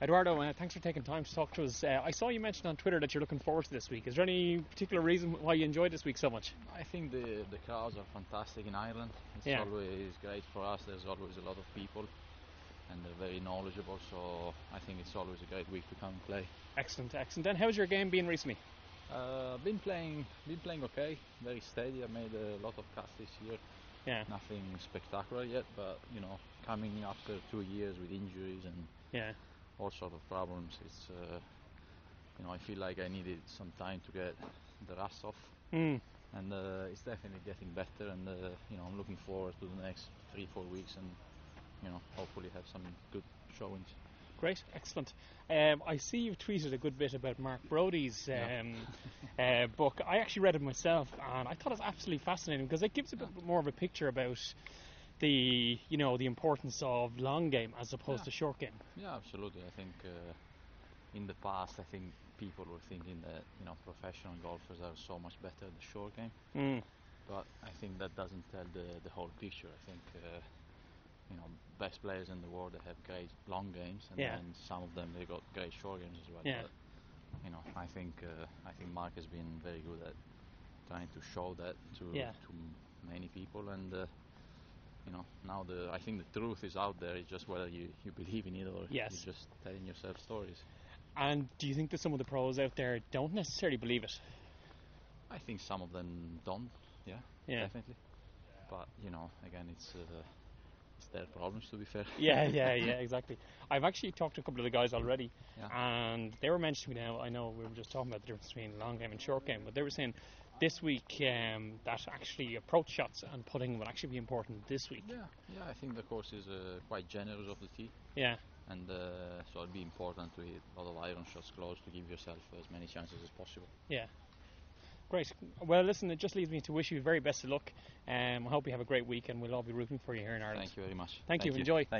Eduardo, thanks for taking time to talk to us. I saw you mentioned on Twitter that you're looking forward to this week. Is there any particular reason why you enjoyed this week so much? I think the crowds are fantastic in Ireland. It's always great for us. There's always a lot of people and they're very knowledgeable, so I think it's always a great week to come and play. Excellent, excellent. And how's your game been recently? Been playing okay, very steady. I made a lot of cuts this year. Yeah. Nothing spectacular yet, but you know, coming after 2 years with injuries and all sort of problems, it's you know, I feel like I needed some time to get the rust off, and it's definitely getting better. And you know, I'm looking forward to the next 3-4 weeks, and you know, hopefully have some good showings. Great, excellent. I see you've tweeted a good bit about Mark Brodie's book. I actually read it myself, and I thought it was absolutely fascinating because it gives a bit more of a picture about the, you know, the importance of long game as opposed to short game. Yeah, absolutely. I think in the past, I think people were thinking that, you know, professional golfers are so much better at the short game, but I think that doesn't tell the whole picture. I think you know, best players in the world, they have great long games, and then some of them, they got great short games as well. Yeah. But, you know, I think Mark has been very good at trying to show that to many people, and you know, now I think the truth is out there. It's just whether you believe in it or you're just telling yourself stories. And do you think that some of the pros out there don't necessarily believe it? I think some of them don't. Yeah. Definitely. But you know, again, it's their problems, to be fair. Yeah, exactly. I've actually talked to a couple of the guys already, and they were mentioning to me now, I know we were just talking about the difference between long game and short game, but they were saying this week that actually approach shots and putting will actually be important this week. Yeah, I think the course is quite generous of the tee. Yeah. And so it'll be important to hit a lot of iron shots close to give yourself as many chances as possible. Yeah. Great. Well, listen, it just leaves me to wish you the very best of luck. I hope you have a great week, and we'll all be rooting for you here in Ireland. Thank you very much. Thank you. Enjoy. Thank you.